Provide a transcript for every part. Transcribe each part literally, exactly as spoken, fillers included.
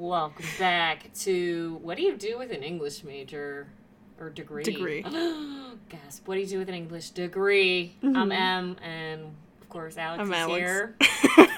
Welcome back to What Do You Do with an English Major or Degree? Degree. Gasp. What do you do with an English degree? Mm-hmm. I'm Em, and of course Alex I'm is Alex. Here.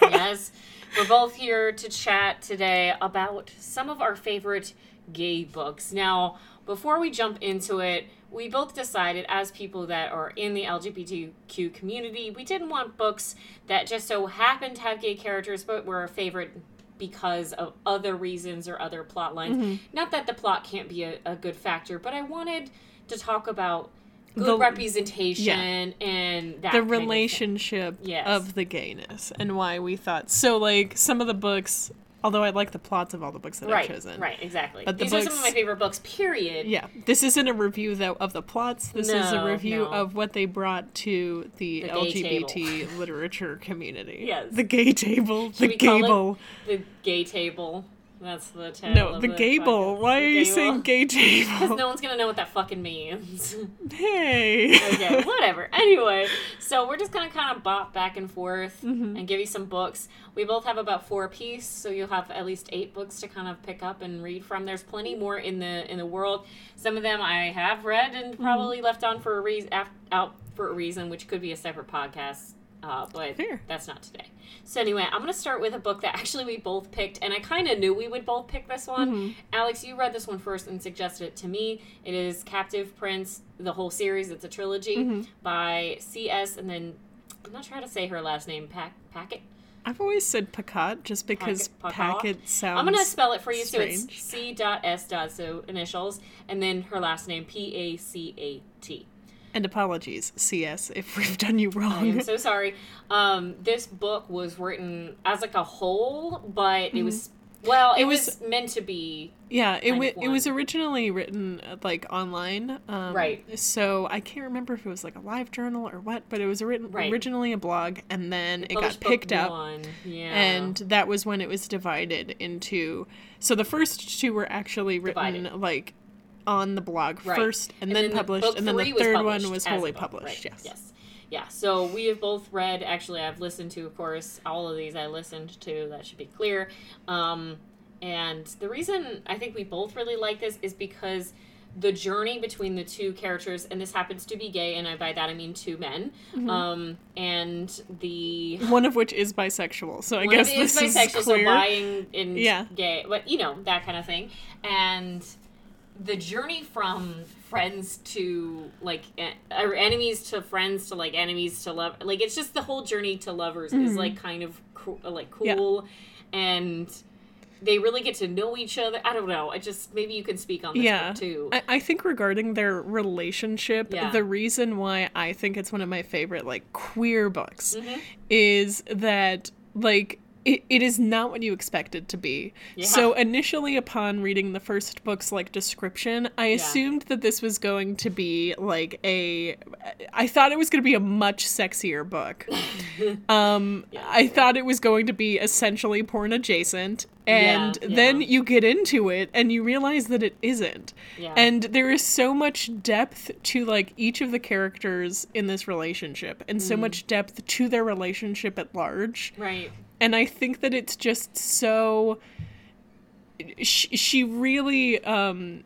Yes. We're both here to chat today about some of our favorite gay books. Now, before we jump into it, we both decided as people that are in the L G B T Q community, we didn't want books that just so happened to have gay characters, but were our favorite because of other reasons or other plot lines. Mm-hmm. Not that the plot can't be a, a good factor, but I wanted to talk about good the, representation yeah. and that the kind relationship of, yes. of the gayness and why we thought. So, like, some of the books... Although I like the plots of all the books that right, I've chosen. Right, exactly. But the These books, are some of my favorite books, period. Yeah. This isn't a review, though, of the plots. This no, is a review no. of what they brought to the, the L G B T literature community. Yes. The gay table. Should the gable. The gay table. That's the title. No, the gable. Podcast. Why the are you gable? saying gay table? Because no one's going to know what that fucking means. Hey. Okay, whatever. Anyway, so we're just going to kind of bop back and forth mm-hmm. and give you some books. We both have about four apiece, so you'll have at least eight books to kind of pick up and read from. There's plenty more in the in the world. Some of them I have read and probably mm-hmm. left on for a re- af- out for a reason, which could be a separate podcast. Uh, but Fair. That's not today. So anyway, I'm going to start with a book that actually we both picked, and I kind of knew we would both pick this one. Mm-hmm. Alex, you read this one first and suggested it to me. It is Captive Prince, the whole series. It's a trilogy mm-hmm. by C S and then, I'm not trying to say her last name, Pac- Packet? I've always said Pacat just because Pac- Packet sounds I'm going to spell it for you, strange. So it's C S, so initials, and then her last name, P A C A T. And apologies, C S, if we've done you wrong. I'm so sorry. Um, this book was written as like a whole, but mm-hmm. it was, well, it, it was, was meant to be. Yeah, it, w- it was originally written like online. Um, right. So I can't remember if it was like a live journal or what, but it was written right. originally a blog, and then it, it got picked up. Yeah. And that was when it was divided into, so the first two were actually written divided. like, on the blog right. first and, and then, then published the and then the third one was wholly published. Right. Yes. Yes. Yeah. So we have both read, actually I've listened to, of course, all of these I listened to, that should be clear. Um, and the reason I think we both really like this is because the journey between the two characters, and this happens to be gay, and I, by that I mean two men, mm-hmm. um, and the... One of which is bisexual, so I one guess this is bisexual, clear. One of it is bisexual, so bi and yeah. gay, but you know, that kind of thing. And... the journey from friends to, like, en- or enemies to friends to, like, enemies to love, like, it's just the whole journey to lovers mm-hmm. is, like, kind of, co- like, cool, yeah. and they really get to know each other. I don't know. I just, maybe you can speak on this yeah. book, too. I-, I think regarding their relationship, yeah. the reason why I think it's one of my favorite, like, queer books mm-hmm. is that, like... It, it is not what you expect it to be. Yeah. So initially upon reading the first book's, like, description, I yeah. assumed that this was going to be, like, a... I thought it was going to be a much sexier book. um, yeah. I thought it was going to be essentially porn adjacent. And yeah, yeah. then you get into it and you realize that it isn't. Yeah. And there is so much depth to, like, each of the characters in this relationship. And so mm. much depth to their relationship at large. Right. And I think that it's just so, she, she really, um,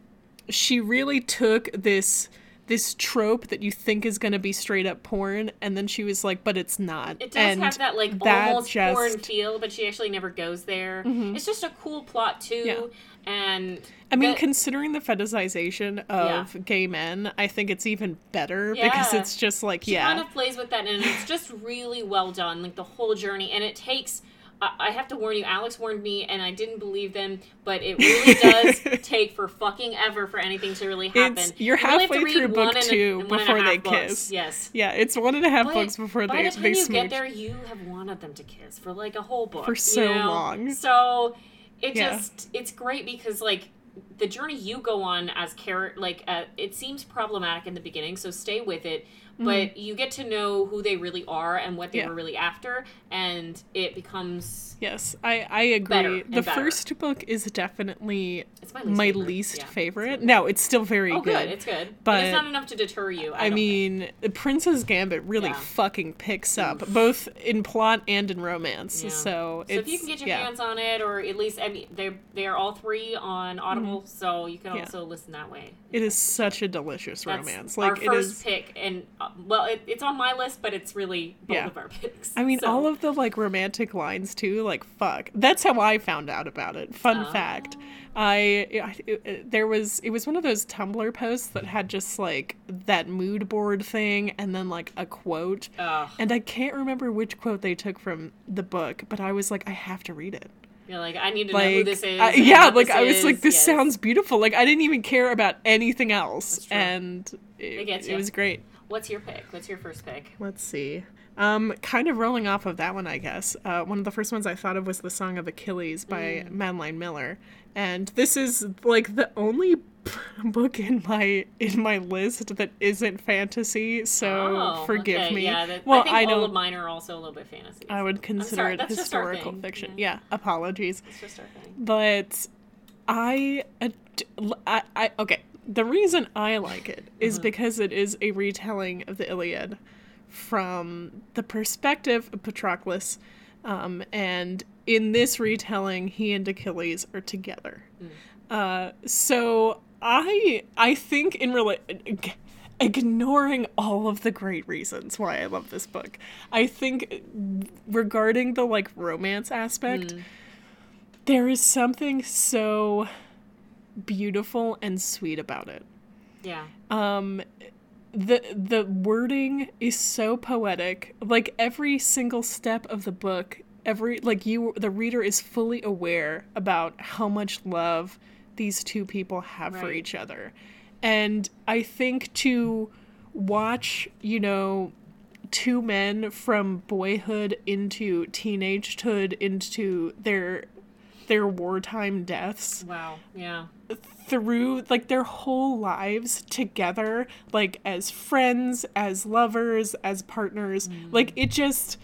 she really took this, this trope that you think is going to be straight up porn. And then she was like, but it's not. It does and have that like that almost just... porn feel, but she actually never goes there. Mm-hmm. It's just a cool plot too. Yeah. And I mean, the, considering the fetishization of yeah. gay men, I think it's even better yeah. because it's just like, she yeah. she kind of plays with that, and it's just really well done, like the whole journey. And it takes, I, I have to warn you, Alex warned me, and I didn't believe them, but it really does take for fucking ever for anything to really happen. It's, you're you really halfway through book and two and before they books. kiss. Yes. Yeah, it's one and a half but books before they smooch. By the time you smooch. get there, you have wanted them to kiss for like a whole book. For so you know? long. So... It yeah. just, it's great because, like, the journey you go on as character, like, uh, it seems problematic in the beginning, so stay with it. mm-hmm. but you get to know who they really are and what they yeah. were really after, and it becomes yes I, I agree. The better. First book is definitely it's my least my favorite, least yeah. favorite. No, it's still very oh, good. good it's good but, but it's not enough to deter you. I, I mean think. The Prince's Gambit really yeah. fucking picks up Oof. both in plot and in romance, yeah. so it's so if you can get your yeah. hands on it, or at least I mean, they're, they're all three on Audible, mm-hmm. so you can yeah. also listen that way. It is such a delicious That's romance. Like our it first is... pick, and uh, well, it, it's on my list, but it's really both yeah. of our picks. I mean, so. all of the like romantic lines too. Like fuck, that's how I found out about it. Fun oh. fact, I it, it, there was it was one of those Tumblr posts that had just like that mood board thing, and then like a quote, Ugh. and I can't remember which quote they took from the book, but I was like, I have to read it. You're like, I need to like, know who this is. I, yeah, like, I was is. like, this yes. sounds beautiful. Like, I didn't even care about anything else. And it, it, it was great. What's your pick? What's your first pick? Let's see. Um, kind of rolling off of that one, I guess. Uh, one of the first ones I thought of was The Song of Achilles by mm. Madeline Miller. And this is, like, the only book in my in my list that isn't fantasy, so oh, forgive okay. me. Yeah, that, well, I think I all don't, of mine are also a little bit fantasy. I would consider sorry, it historical fiction. Yeah. yeah, apologies. It's just our thing. But I, I, I, okay, the reason I like it is mm-hmm. because it is a retelling of the Iliad from the perspective of Patroclus, um, and in this retelling, he and Achilles are together. Mm. Uh, so I I think in rela- ignoring all of the great reasons why I love this book, I think regarding the like romance aspect, mm. there is something so beautiful and sweet about it. Yeah. Um, the the wording is so poetic. Like every single step of the book, every like you the reader is fully aware about how much love these two people have right. for each other. And I think to watch, you know, two men from boyhood into teenagehood into their their wartime deaths. Wow. Yeah. Through like their whole lives together, like as friends, as lovers, as partners. Mm. Like it just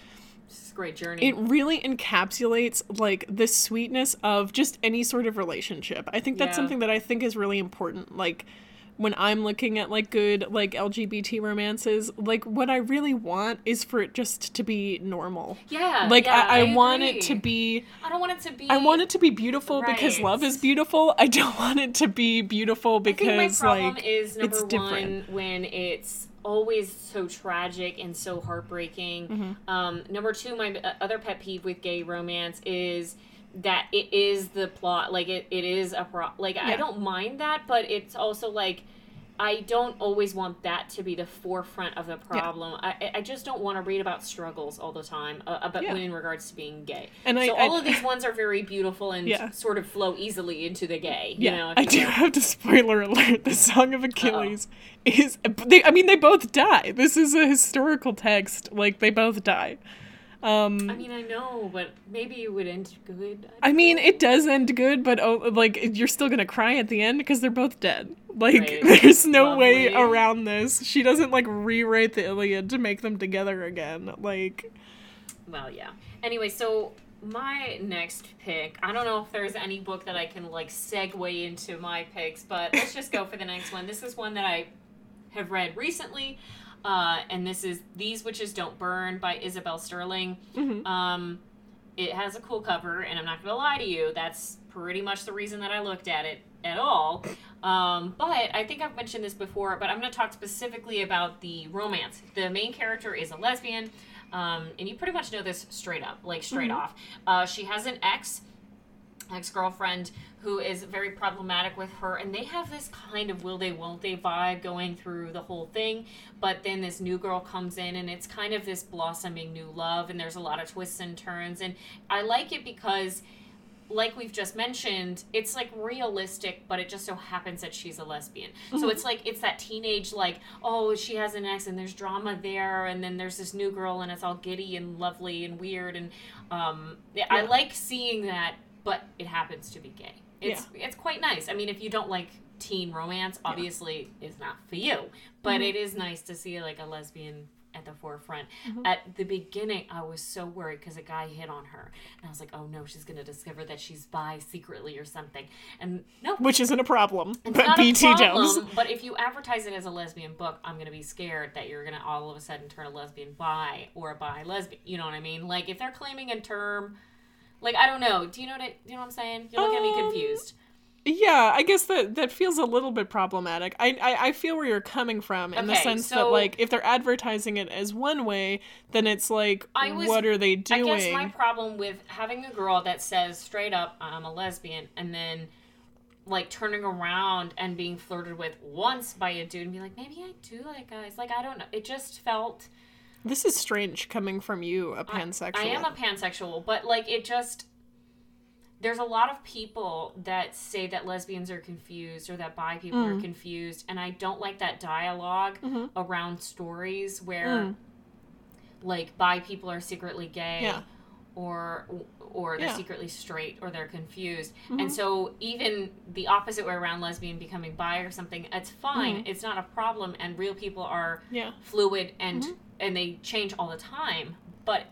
great journey. It really encapsulates like the sweetness of just any sort of relationship. I think that's yeah. something that I think is really important. Like when I'm looking at like good like L G B T romances, like what I really want is for it just to be normal. Yeah. Like yeah, I, I, I want it to be I don't want it to be I want it to be beautiful right. because love is beautiful. I don't want it to be beautiful because I think my problem like is number it's one different. When it's always so tragic and so heartbreaking. Mm-hmm. Um, number two, my other pet peeve with gay romance is that it is the plot. Like, it, it is a pro. Like, yeah. I don't mind that, but it's also, like, I don't always want that to be the forefront of the problem. Yeah. I, I just don't want to read about struggles all the time, uh, about yeah. in regards to being gay. And so I, all I, of these ones are very beautiful and yeah. sort of flow easily into the gay. You yeah, know, I do know. have to spoiler alert. The Song of Achilles Uh-oh. is. They, I mean, they both die. This is a historical text. Like they both die. Um, I mean, I know, but maybe it would end good. I, I mean, know. It does end good, but oh, like you're still gonna cry at the end because they're both dead. Like, right. there's no Lovely. way around this. She doesn't like rewrite the Iliad to make them together again. Like, well, yeah. Anyway, so my next pick. I don't know if there's any book that I can like segue into my picks, but let's just go for the next one. This is one that I have read recently. Uh, and this is These Witches Don't Burn by Isabel Sterling. Mm-hmm. Um, it has a cool cover, and I'm not going to lie to you, that's pretty much the reason that I looked at it at all. Um, but I think I've mentioned this before, but I'm going to talk specifically about the romance. The main character is a lesbian, um, and you pretty much know this straight up, like straight mm-hmm. off. Uh, she has an ex, ex-girlfriend, who is very problematic with her, and they have this kind of will they won't they vibe going through the whole thing. But then this new girl comes in, and it's kind of this blossoming new love, and there's a lot of twists and turns. And I like it because, like we've just mentioned, it's like realistic, but it just so happens that she's a lesbian. Mm-hmm. So it's like it's that teenage like, oh, she has an ex and there's drama there, and then there's this new girl and it's all giddy and lovely and weird. And um, yeah. I like seeing that, but it happens to be gay. It's yeah. it's quite nice. I mean, if you don't like teen romance obviously yeah. is not for you, but mm-hmm. it is nice to see like a lesbian at the forefront. Mm-hmm. At the beginning, I was so worried because a guy hit on her, and I was like, "Oh no, she's gonna discover that she's bi secretly or something." And no, which isn't a problem. It's but not B T a problem. Jones. But if you advertise it as a lesbian book, I'm gonna be scared that you're gonna all of a sudden turn a lesbian bi or a bi lesbian. You know what I mean? Like if they're claiming a term, like I don't know. Do you know what? I, do you know what I'm saying? You're looking um... at me confused. Yeah, I guess that, that feels a little bit problematic. I, I I feel where you're coming from in okay, the sense so that, like, if they're advertising it as one way, then it's like, I was, what are they doing? I guess my problem with having a girl that says straight up, I'm a lesbian, and then, like, turning around and being flirted with once by a dude and be like, maybe I do like guys. Like, I don't know. It just felt... This is strange coming from you, a pansexual. I, I am a pansexual, but, like, it just... There's a lot of people that say that lesbians are confused or that bi people mm. are confused, and I don't like that dialogue mm-hmm. around stories where, mm. like, bi people are secretly gay yeah. or or they're yeah. secretly straight or they're confused. Mm-hmm. And so even the opposite way around, lesbian becoming bi or something, it's fine. Mm. It's not a problem, and real people are yeah. fluid and mm-hmm. and they change all the time, but...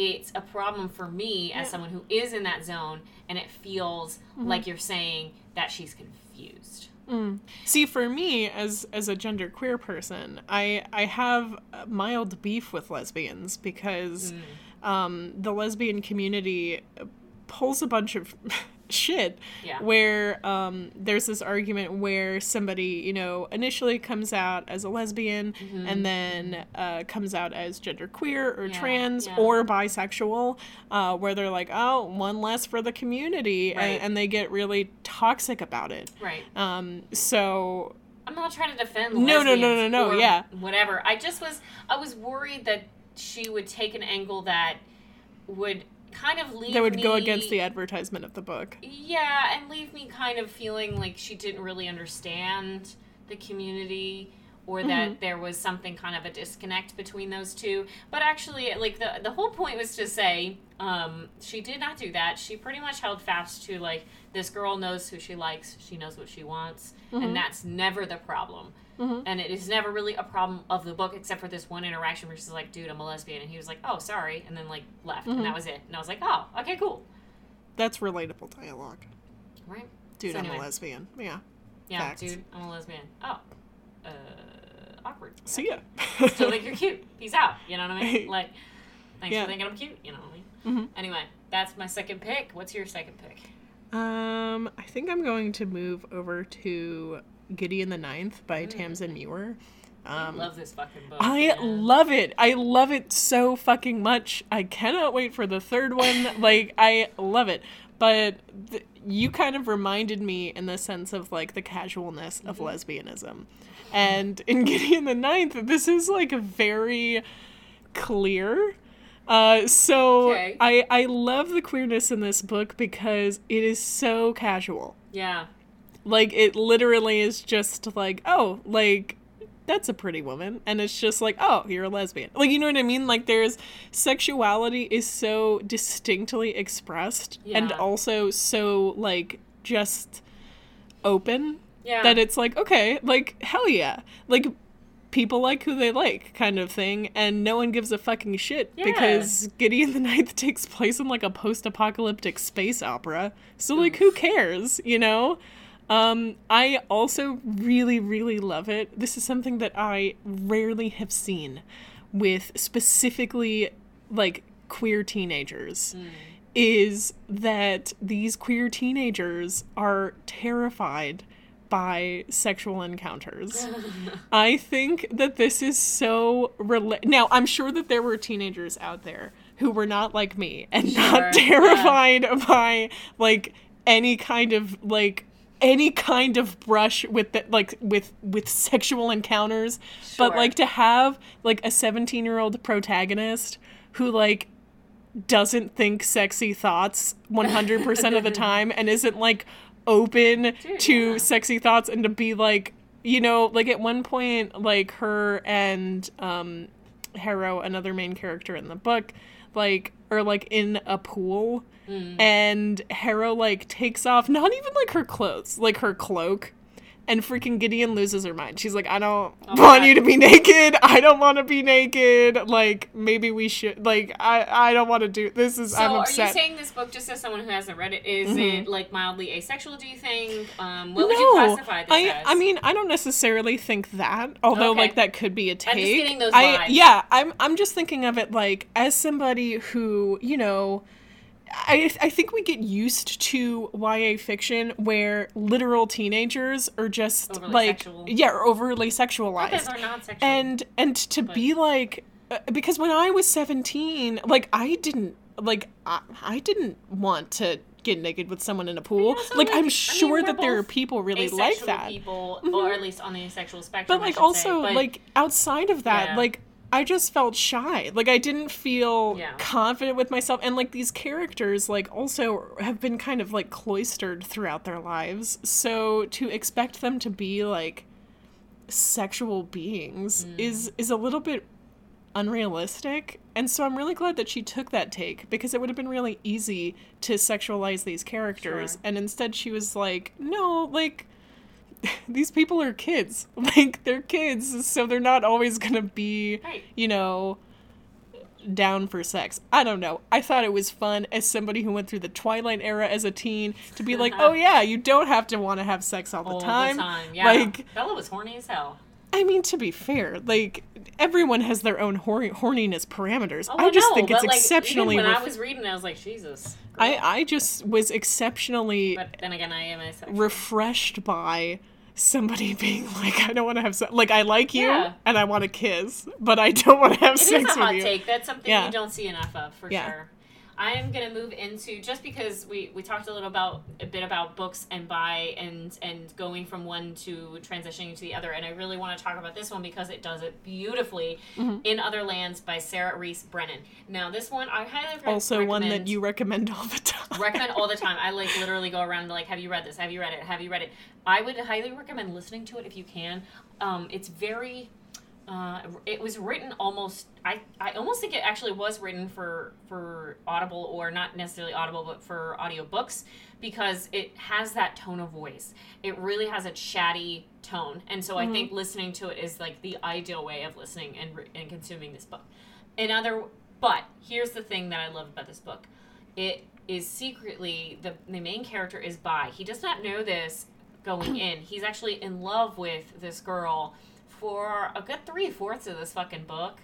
It's a problem for me as yeah. someone who is in that zone, and it feels mm-hmm. like you're saying that she's confused. Mm. See, for me, as as a genderqueer person, I, I have mild beef with lesbians because mm. um, the lesbian community pulls a bunch of... shit yeah. where um there's this argument where somebody, you know, initially comes out as a lesbian mm-hmm. and then uh comes out as genderqueer or yeah, trans yeah. or bisexual, uh where they're like, oh, one less for the community, right. and, and they get really toxic about it, right um so I'm not trying to defend no no no no no yeah whatever. I just was I was worried that she would take an angle that would kind of leave that would me, go against the advertisement of the book. Yeah, and leave me kind of feeling like she didn't really understand the community, or mm-hmm. that there was something kind of a disconnect between those two. But actually, like, the the whole point was to say um, she did not do that. She pretty much held fast to, like, this girl knows who she likes, she knows what she wants, mm-hmm. and that's never the problem. Mm-hmm. And it is never really a problem of the book, except for this one interaction where she's like, dude, I'm a lesbian. And he was like, oh, sorry. And then, like, left. Mm-hmm. And that was it. And I was like, oh, okay, cool. That's relatable dialogue. Right? Dude, so I'm anyway. a lesbian. Yeah. Yeah, Fact. dude, I'm a lesbian. Oh. Uh, awkward. Yeah. See ya. Still think you're cute. Peace out. You know what I mean? Like, thanks yeah. for thinking I'm cute. You know what I mean? Mm-hmm. Anyway, that's my second pick. What's your second pick? Um, I think I'm going to move over to... Gideon the Ninth by mm. Tamsin Muir. Um, I love this fucking book. I man. love it. I love it so fucking much. I cannot wait for the third one. Like, I love it. But th- you kind of reminded me in the sense of, like, the casualness mm-hmm. of lesbianism. And in Gideon the Ninth, this is, like, very clear. Uh, so okay. I, I love the queerness in this book because it is so casual. Yeah. Like, it literally is just like, oh, like, that's a pretty woman. And it's just like, oh, you're a lesbian. Like, you know what I mean? Like, there's sexuality is so distinctly expressed yeah. and also so, like, just open yeah. that it's like, okay, like, hell yeah. Like, people like who they like kind of thing. And no one gives a fucking shit yeah. because Gideon the Ninth takes place in, like, a post-apocalyptic space opera. So, like, who cares, you know? Um, I also really, really love it. This is something that I rarely have seen with specifically, like, queer teenagers, mm. is that these queer teenagers are terrified by sexual encounters. I think that this is so... Rela- now, I'm sure that there were teenagers out there who were not like me and sure, not terrified yeah. by, like, any kind of, like... any kind of brush with the, like with with sexual encounters sure. but like to have like a seventeen year old protagonist who like doesn't think sexy thoughts one hundred percent of the time and isn't like open Dude, to yeah. sexy thoughts, and to be like, you know, like at one point, like her and um Harrow, another main character in the book, like or like in a pool mm. and Harrow like takes off not even like her clothes, like her cloak, And freaking Gideon loses her mind. She's like, I don't oh, want God. you to be naked. I don't want to be naked. Like, maybe we should. Like, I, I don't want to do this. Is so I'm upset. Are you saying this book, just as someone who hasn't read it, is mm-hmm. it, like, mildly asexual, do you think? Um, what no, would you classify this I, as? I mean, I don't necessarily think that. Although, okay. like, that could be a take. I'm just getting those I, vibes. Yeah, I'm, I'm just thinking of it, like, as somebody who, you know... I I think we get used to Y A fiction where literal teenagers are just overly like sexual. yeah overly sexualized. Because they're not sexual. And and to but. be like because when I was seventeen, like I didn't like I, I didn't want to get naked with someone in a pool. Also, like, like I'm sure I mean, that there are people really like that. People, mm-hmm. or at least on the asexual spectrum. But like also but, like outside of that, yeah. like. I just felt shy. Like, I didn't feel yeah. confident with myself. And, like, these characters, like, also have been kind of, like, cloistered throughout their lives. So to expect them to be, like, sexual beings mm. is, is a little bit unrealistic. And so I'm really glad that she took that take, because it would have been really easy to sexualize these characters. Sure. And instead she was like, no, like... these people are kids. Like, they're kids, so they're not always gonna be, right. you know, down for sex. I don't know. I thought it was fun, as somebody who went through the Twilight era as a teen, to be like, oh yeah, you don't have to want to have sex all the all time. The time. Yeah. Like, Bella was horny as hell. I mean, to be fair, like, everyone has their own hor- horniness parameters. Oh, I just no, think it's like, exceptionally... Even when ref- I was reading, I was like, Jesus. I, I just was exceptionally... But then again, I am asexual. ...refreshed by somebody being like, I don't want to have sex. Like, I like you, yeah. and I want to kiss, but I don't want to have it sex with you. It is a hot take. That's something yeah. you don't see enough of, for yeah. sure. I'm going to move into, just because we, we talked a little about, a bit about books and buy and, and going from one to transitioning to the other. And I really want to talk about this one because it does it beautifully. Mm-hmm. In Other Lands by Sarah Reese Brennan. Now this one, I highly recommend. Also one that you recommend all the time. Recommend all the time. I like literally go around and be like, have you read this? Have you read it? Have you read it? I would highly recommend listening to it if you can. Um, it's very... Uh, it was written almost, I, I almost think it actually was written for, for Audible, or not necessarily Audible, but for audiobooks, because it has that tone of voice. It really has a chatty tone. And so mm-hmm. I think listening to it is like the ideal way of listening and, and consuming this book. In other, but here's the thing that I love about this book. It is secretly, the, the main character is bi. He does not know this going in. He's actually in love with this girl for a good three-fourths of this fucking book,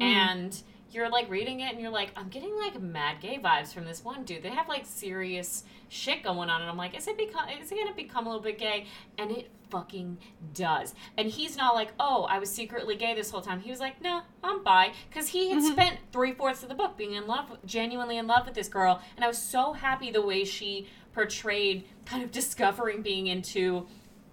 mm. and you're, like, reading it, and you're like, I'm getting, like, mad gay vibes from this one dude. They have, like, serious shit going on, and I'm like, is it become, is it gonna become a little bit gay? And it fucking does. And he's not like, oh, I was secretly gay this whole time. He was like, no, I'm bi, because he had mm-hmm. spent three-fourths of the book being in love, genuinely in love with this girl, and I was so happy the way she portrayed kind of discovering being into...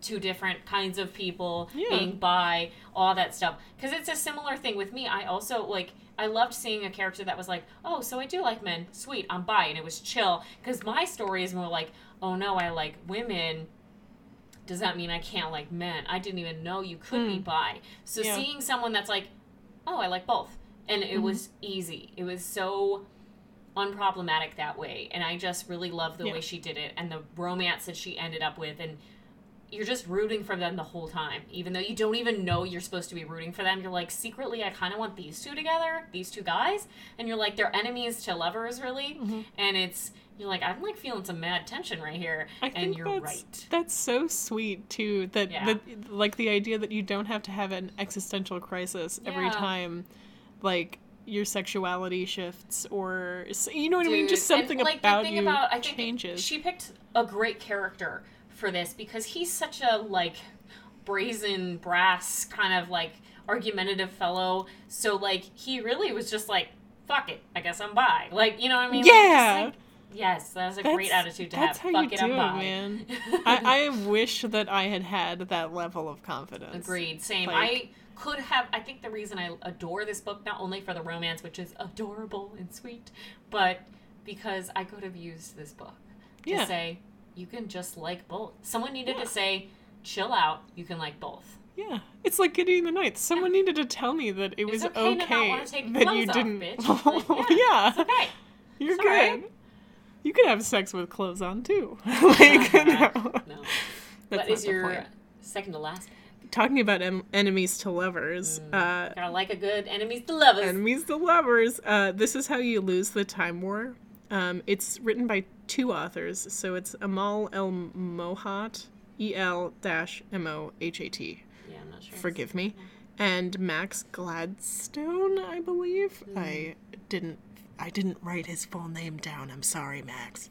two different kinds of people, yeah. being bi, all that stuff. Because it's a similar thing with me. I also, like, I loved seeing a character that was like, oh, so I do like men. Sweet, I'm bi. And it was chill. Because my story is more like, oh, no, I like women. Does that mean I can't like men? I didn't even know you could mm. be bi. So yeah. seeing someone that's like, oh, I like both. And it mm-hmm. was easy. It was so... unproblematic that way. And I just really loved the yeah. way she did it. And the romance that she ended up with. And... you're just rooting for them the whole time. Even though you don't even know you're supposed to be rooting for them. You're like, secretly, I kind of want these two together, these two guys. And you're like, they're enemies to lovers, really. Mm-hmm. And it's, you're like, I'm like feeling some mad tension right here. I and think you're that's, right. That's so sweet, too. That, yeah. that, like, the idea that you don't have to have an existential crisis yeah. every time, like, your sexuality shifts or, you know what Dude, I mean? Just something and, like, about you about, I think changes. She picked a great character for this, because he's such a, like, brazen, brass, kind of, like, argumentative fellow. So, like, he really was just like, fuck it, I guess I'm bi. Like, you know what I mean? Yeah. Like, just, like, yes, that was a that's, great attitude to that's have. How fuck you it, do I'm bi. It, man. I, I wish that I had had that level of confidence. Agreed. Same. Like, I could have, I think the reason I adore this book, not only for the romance, which is adorable and sweet, but because I could have used this book to yeah. say, you can just like both. Someone needed yeah. to say, chill out, you can like both. Yeah. It's like Gideon the Ninth. Someone yeah. needed to tell me that it was it's okay, okay to not want to take that you off, didn't. Bitch. Like, yeah. yeah. It's okay. You're it's good. Right. You could have sex with clothes on too. Like, no. no. That's what is your point. Second to last. Talking about em- enemies to lovers. Mm, uh, gotta like a good enemies to lovers. Enemies to lovers. Uh, This Is How You Lose the Time War. Um, it's written by two authors, so it's Amal El-Mohtar, E L M O H A T. Yeah, I'm not sure. Forgive me. Yeah. And Max Gladstone, I believe. Mm. I didn't I didn't write his full name down. I'm sorry, Max.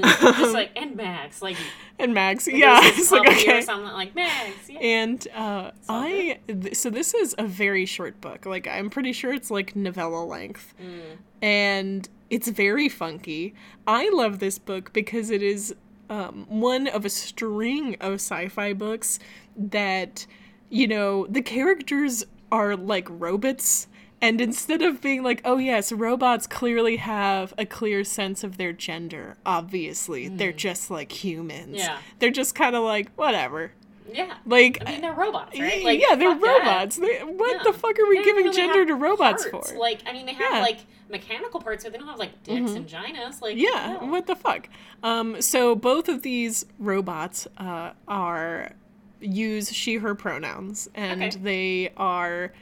Just like, and Max. like And Max, like yeah. It's like, okay. Or something like, Max, yeah. And uh, I, th- so this is a very short book. Like, I'm pretty sure it's like novella length. Mm. And it's very funky. I love this book because it is um, one of a string of sci-fi books that, you know, the characters are like robots. And instead of being like, oh, yes, robots clearly have a clear sense of their gender, obviously. Mm. They're just like humans. Yeah. They're just kind of like, whatever. Yeah. Like, I mean, they're robots, right? Like, yeah, they're robots. They, what yeah. the fuck are we they giving really gender to robots parts. for? Like, I mean, they have, yeah. like, mechanical parts, but they don't have, like, dicks mm-hmm. and vaginas. Like, yeah, what the fuck? Um, so both of these robots uh, are use she, her pronouns, and okay. they are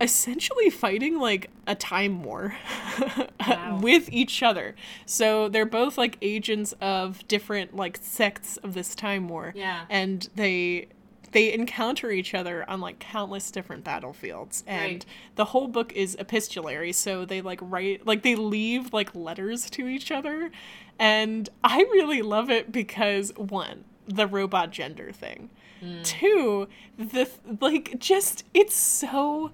essentially fighting like a time war wow. with each other. So they're both like agents of different like sects of this time war. Yeah. And they they encounter each other on like countless different battlefields. And right. the whole book is epistolary, so they like write like they leave like letters to each other. And I really love it because one, the robot gender thing. Mm. Two, the like just it's so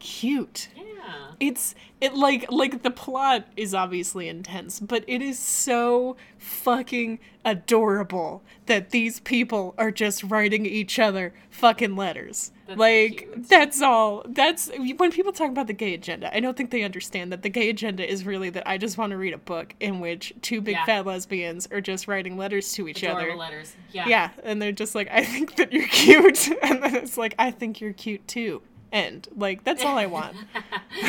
cute. Yeah. It's it like like the plot is obviously intense, but it is so fucking adorable that these people are just writing each other fucking letters. That's like cute. That's all. That's when people talk about the gay agenda, I don't think they understand that the gay agenda is really that I just want to read a book in which two big yeah. fat lesbians are just writing letters to each adorable other. Letters. Yeah. Yeah, and they're just like, I think that you're cute, and then it's like, I think you're cute too. End. Like, that's all I want.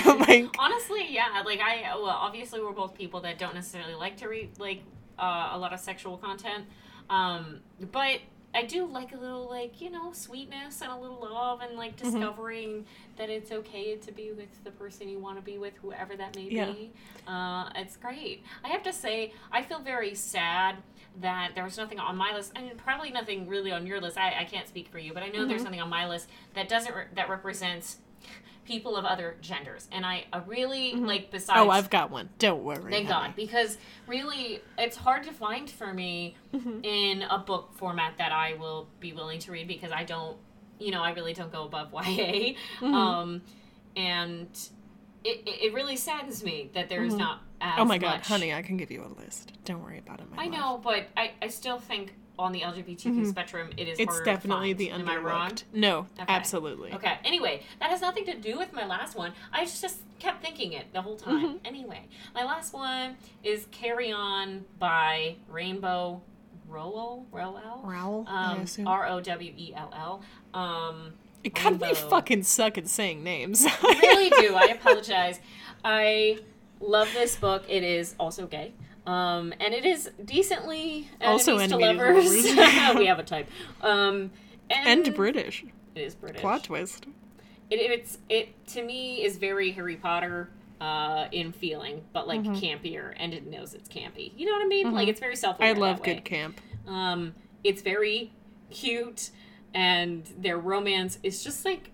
Like, honestly, yeah. Like, I, well, obviously we're both people that don't necessarily like to read, like, uh, a lot of sexual content. Um, but I do like a little, like, you know, sweetness and a little love and, like, discovering mm-hmm. that it's okay to be with the person you want to be with, whoever that may yeah. be. Uh, it's great. I have to say, I feel very sad that there was nothing on my list, and probably nothing really on your list. I, I can't speak for you, but I know mm-hmm. there's something on my list that doesn't re- that represents people of other genders. And I, I really mm-hmm. like besides. Oh, I've got one. Don't worry. Thank honey. God, because really, it's hard to find for me mm-hmm. in a book format that I will be willing to read because I don't, you know, I really don't go above Y A, mm-hmm. um, and it it really saddens me that there is mm-hmm. not. As oh my God, much. Honey, I can give you a list. Don't worry about it, my I love. know, but I, I still think on the L G B T Q mm-hmm. spectrum, it is it's harder definitely to find. The underlooked. Am I wrong? No, okay. absolutely. Okay, anyway, that has nothing to do with my last one. I just kept thinking it the whole time. Mm-hmm. Anyway, my last one is Carry On by Rainbow Rowell. Rowell? Rowell, um, I assume. R O W E L L. Um, God, we fucking suck at saying names. I really do. I apologize. I love this book. It is also gay. Um, and it is decently also enemies to lovers. lovers. We have a type. Um, and, and British. It is British. Plot twist. It, it's, it to me, is very Harry Potter uh, in feeling, but, like, mm-hmm. campier. And it knows it's campy. You know what I mean? Mm-hmm. Like, it's very self-aware. I love good way. camp. Um, it's very cute. And their romance is just, like,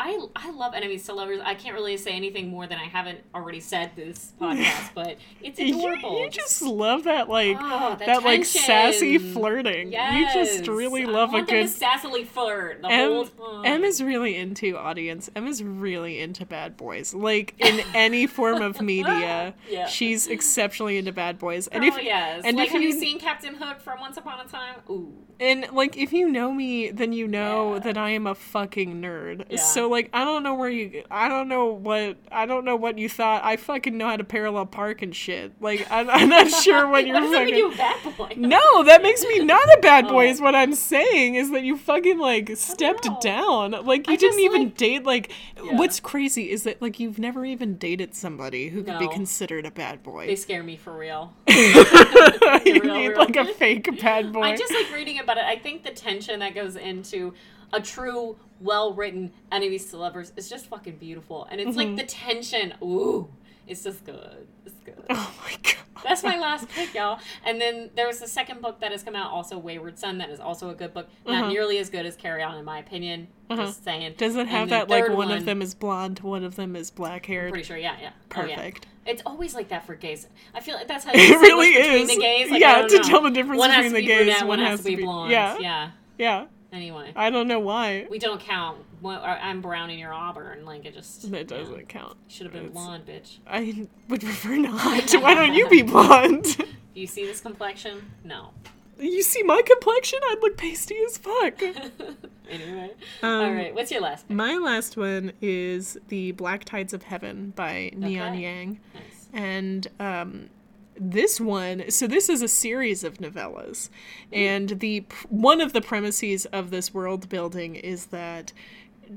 I, I love enemies to lovers. I can't really say anything more than I haven't already said this podcast, but it's adorable. You, you just love that like oh, that, that like sassy flirting. Yes. You just really love I want a good sassily flirt. The M, whole time. M is really into audience. M is really into bad boys. Like in any form of media, yeah. she's exceptionally into bad boys. And oh, if yes. and like, if have you, you seen Captain Hook from Once Upon a Time? Ooh. And like if you know me, then you know yeah. that I am a fucking nerd. Yeah. So like. like, I don't know where you, I don't know what, I don't know what you thought. I fucking know how to parallel park and shit. Like, I'm, I'm not sure what you're fucking. You a bad boy? No, that makes me not a bad boy. Is what I'm saying is that you fucking like stepped down. Like you I didn't just, even like, date. Like, yeah. What's crazy is that like you've never even dated somebody who could no. be considered a bad boy. They scare me for real. for you real, need real. Like a fake bad boy. I just like reading about it. I think the tension that goes into a true, well-written enemies to lovers is just fucking beautiful. And it's mm-hmm. like the tension. Ooh, it's just good. It's good. Oh my God. That's my last pick, y'all. And then there's the second book that has come out, also Wayward Son, that is also a good book. Not uh-huh. nearly as good as Carry On, in my opinion. Uh-huh. Just saying. Does it have and that, like, one, one of them is blonde, one of them is black-haired? I'm pretty sure, yeah, yeah. Perfect. Oh, yeah. It's always like that for gays. I feel like that's how you it really is. Between the gays. Like, yeah, to know. Tell the difference one between the be gays. Brunette, one, one has, has to be, be blonde. Yeah. Yeah. yeah. Anyway. I don't know why. We don't count. I'm brown and you're auburn. Like, it just... That doesn't yeah. count. Should have been it's, blonde, bitch. I would prefer not. Why don't you be blonde? Do you see this complexion? No. You see my complexion? I'd look pasty as fuck. Anyway. Um, All right. What's your last one? My last one is The Black Tides of Heaven by okay. Neon Yang. Nice. And, um... this one, so this is a series of novellas, and the one of the premises of this world building is that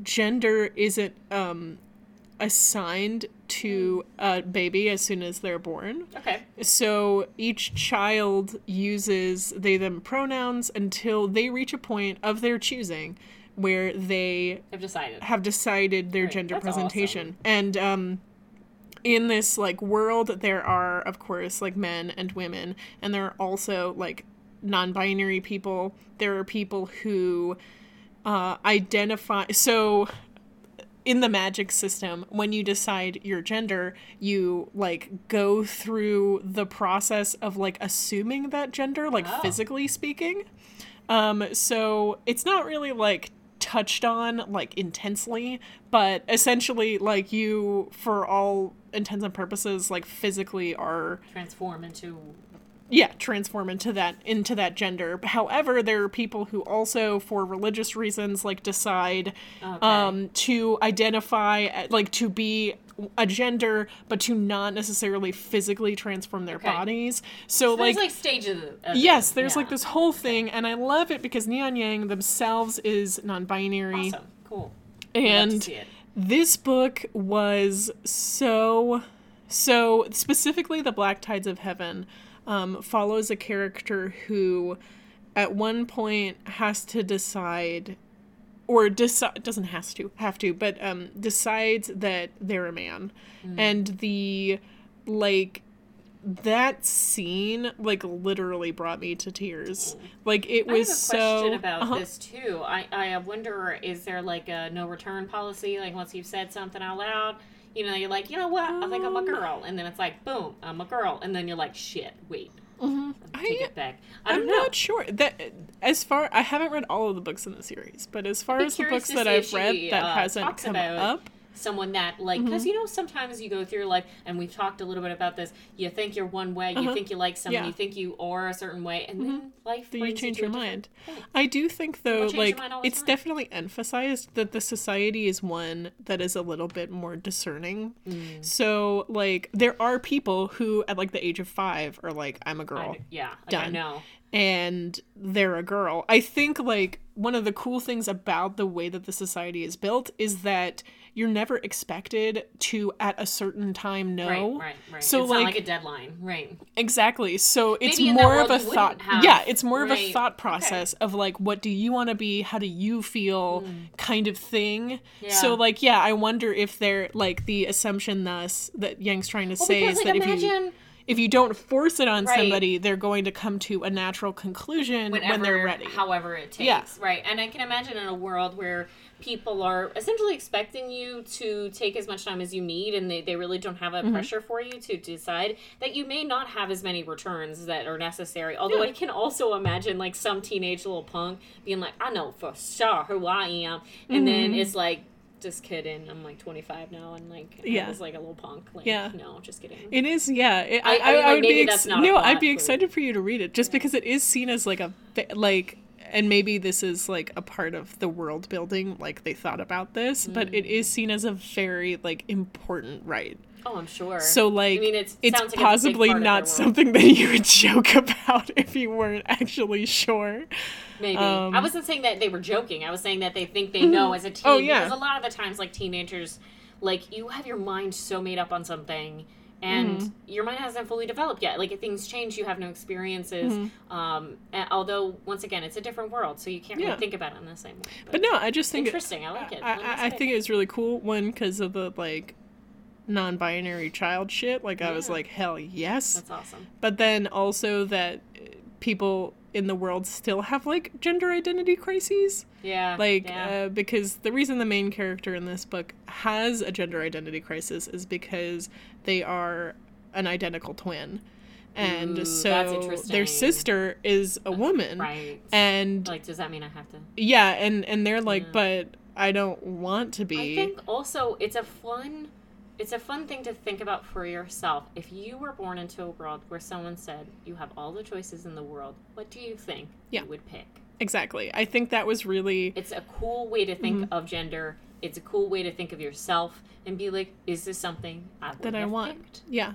gender isn't um, assigned to a baby as soon as they're born. Okay. So each child uses they them pronouns until they reach a point of their choosing where they have decided have decided their right. gender That's presentation. Awesome. And um in this, like, world, there are, of course, like, men and women, and there are also, like, non-binary people. There are people who uh, identify... So, in the magic system, when you decide your gender, you, like, go through the process of, like, assuming that gender, like, oh. physically speaking. Um, so, it's not really, like... touched on like intensely, but essentially like you for all intents and purposes like physically are transform into yeah transform into that into that gender. However, there are people who also for religious reasons like decide okay. um to identify like to be a gender but to not necessarily physically transform their okay. bodies. So, so like, there's like stages of yes there's yeah. like this whole thing, and I love it because Neon Yang themselves is non-binary. Awesome. Cool. And this book was so so specifically The Black Tides of Heaven um follows a character who at one point has to decide Or deci- doesn't has to, have to, but um, decides that they're a man. Mm. And the, like, that scene, like, literally brought me to tears. Like, it was so... I have a question so... about uh-huh. this, too. I, I wonder, is there, like, a no return policy? Like, once you've said something out loud, you know, you're like, you know what? Um... I think I'm a girl. And then it's like, boom, I'm a girl. And then you're like, shit, wait. Mm-hmm. Take I, it back. I don't I'm know. not sure that as far I haven't read all of the books in the series, but as far as the books that I've she, read that uh, hasn't come up, someone that like because mm-hmm. you know sometimes you go through life and we've talked a little bit about this. You think you're one way, uh-huh. you think you like someone, yeah. you think you are a certain way, and mm-hmm. then life brings you change you your mind. I do think though, like it's definitely emphasized that the society is one that is a little bit more discerning. Mm. So like there are people who at like the age of five are like I'm a girl. I, yeah, like, done. I know. And they're a girl. I think like one of the cool things about the way that the society is built is that you're never expected to at a certain time know. Right, right, right. So it's like, not like a deadline. Right. Exactly. So it's Maybe more of a thought. Have, yeah, it's more right. of a thought process okay. of like, what do you want to be? How do you feel? Mm. Kind of thing. Yeah. So like, yeah, I wonder if they're like the assumption thus that Yang's trying to well, say because, is like, that imagine- if you... If you don't force it on right. somebody, they're going to come to a natural conclusion Whenever, when they're ready. However it takes. Yeah. Right. And I can imagine in a world where people are essentially expecting you to take as much time as you need and they, they really don't have a mm-hmm. pressure for you to decide that you may not have as many returns that are necessary. Although yeah. I can also imagine like some teenage little punk being like, I know for sure who I am. And mm-hmm. then it's like, just kidding. I'm like twenty-five now, and like yeah. I was like a little punk. Like, yeah, no, just kidding. It is, yeah. It, I, I, I, mean, I would be ex- no, plot, I'd be excited but... for you to read it, just yeah. because it is seen as like a like And maybe this is like a part of the world building, like they thought about this, mm. but it is seen as a very like important right. Oh, I'm sure. So, like, I mean, it's, it's like possibly not something that you would joke about if you weren't actually sure. Maybe. Um, I wasn't saying that they were joking. I was saying that they think they know as a teen. Oh, yeah. Because a lot of the times, like, teenagers, like, you have your mind so made up on something, and mm-hmm. your mind hasn't fully developed yet. Like, if things change, you have no experiences. Mm-hmm. Um, and, although, once again, it's a different world, so you can't yeah. really think about it in the same way. But, but no, I just think... Interesting. It, I like it. I, I, I think it's really cool, one, because of the, like... non-binary child shit, like yeah. I was like, hell yes, that's awesome. But then also that people in the world still have like gender identity crises, yeah like yeah. Uh, because the reason the main character in this book has a gender identity crisis is because they are an identical twin. And Ooh, so their sister is a woman, right? And like, does that mean I have to yeah and and they're like yeah. but I don't want to be. I think also it's a fun It's a fun thing to think about for yourself. If you were born into a world where someone said, you have all the choices in the world, what do you think yeah. you would pick? Exactly. I think that was really... It's a cool way to think mm-hmm. of gender. It's a cool way to think of yourself and be like, is this something I would that have I want? Picked? Yeah.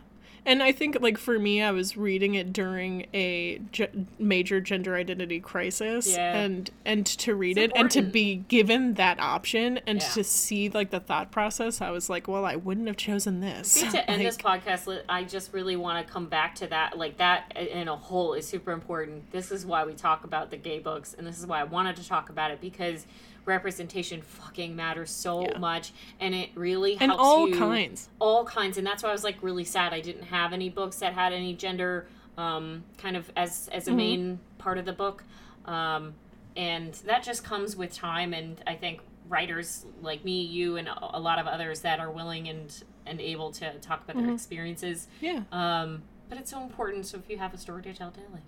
And I think, like, for me, I was reading it during a ge- major gender identity crisis. Yeah. And, and to read it's it important. And to be given that option and yeah. to see, like, the thought process, I was like, well, I wouldn't have chosen this. I think to end like, this podcast, I just really want to come back to that. Like, that in a whole is super important. This is why we talk about the gay books, and this is why I wanted to talk about it, because... representation fucking matters so yeah. much, and it really helps you. And all you, kinds. All kinds, and that's why I was, like, really sad I didn't have any books that had any gender um, kind of as, as a mm-hmm. main part of the book. Um, and that just comes with time, and I think writers like me, you, and a lot of others that are willing and, and able to talk about mm-hmm. their experiences. Yeah. Um, but it's so important, so if you have a story to tell, tell it.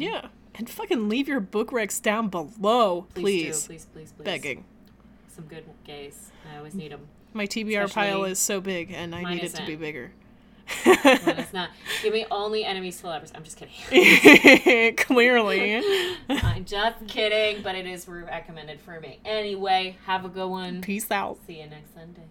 Yeah. yeah. And fucking leave your book wrecks down below, please. Please do. Please, please, please. Begging. Some good gays. I always need them. My T B R Especially pile is so big, and I need it to be bigger. Mine is not. Give me only enemies to lovers. I'm just kidding. Clearly. I'm just kidding, but it is recommended for me. Anyway, have a good one. Peace out. See you next Sunday.